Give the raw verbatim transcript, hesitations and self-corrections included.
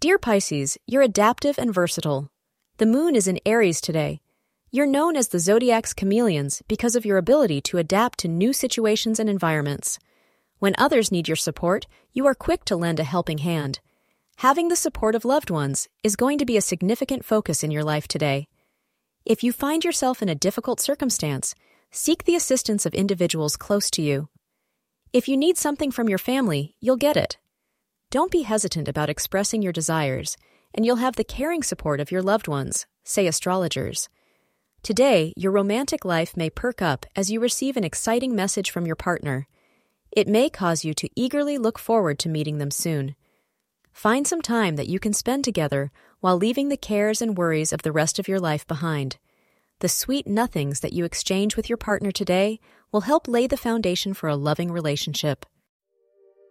Dear Pisces, you're adaptive and versatile. The moon is in Aries today. You're known as the zodiac's chameleons because of your ability to adapt to new situations and environments. When others need your support, you are quick to lend a helping hand. Having the support of loved ones is going to be a significant focus in your life today. If you find yourself in a difficult circumstance, seek the assistance of individuals close to you. If you need something from your family, you'll get it. Don't be hesitant about expressing your desires, and you'll have the caring support of your loved ones, say astrologers. Today, your romantic life may perk up as you receive an exciting message from your partner. It may cause you to eagerly look forward to meeting them soon. Find some time that you can spend together while leaving the cares and worries of the rest of your life behind. The sweet nothings that you exchange with your partner today will help lay the foundation for a loving relationship.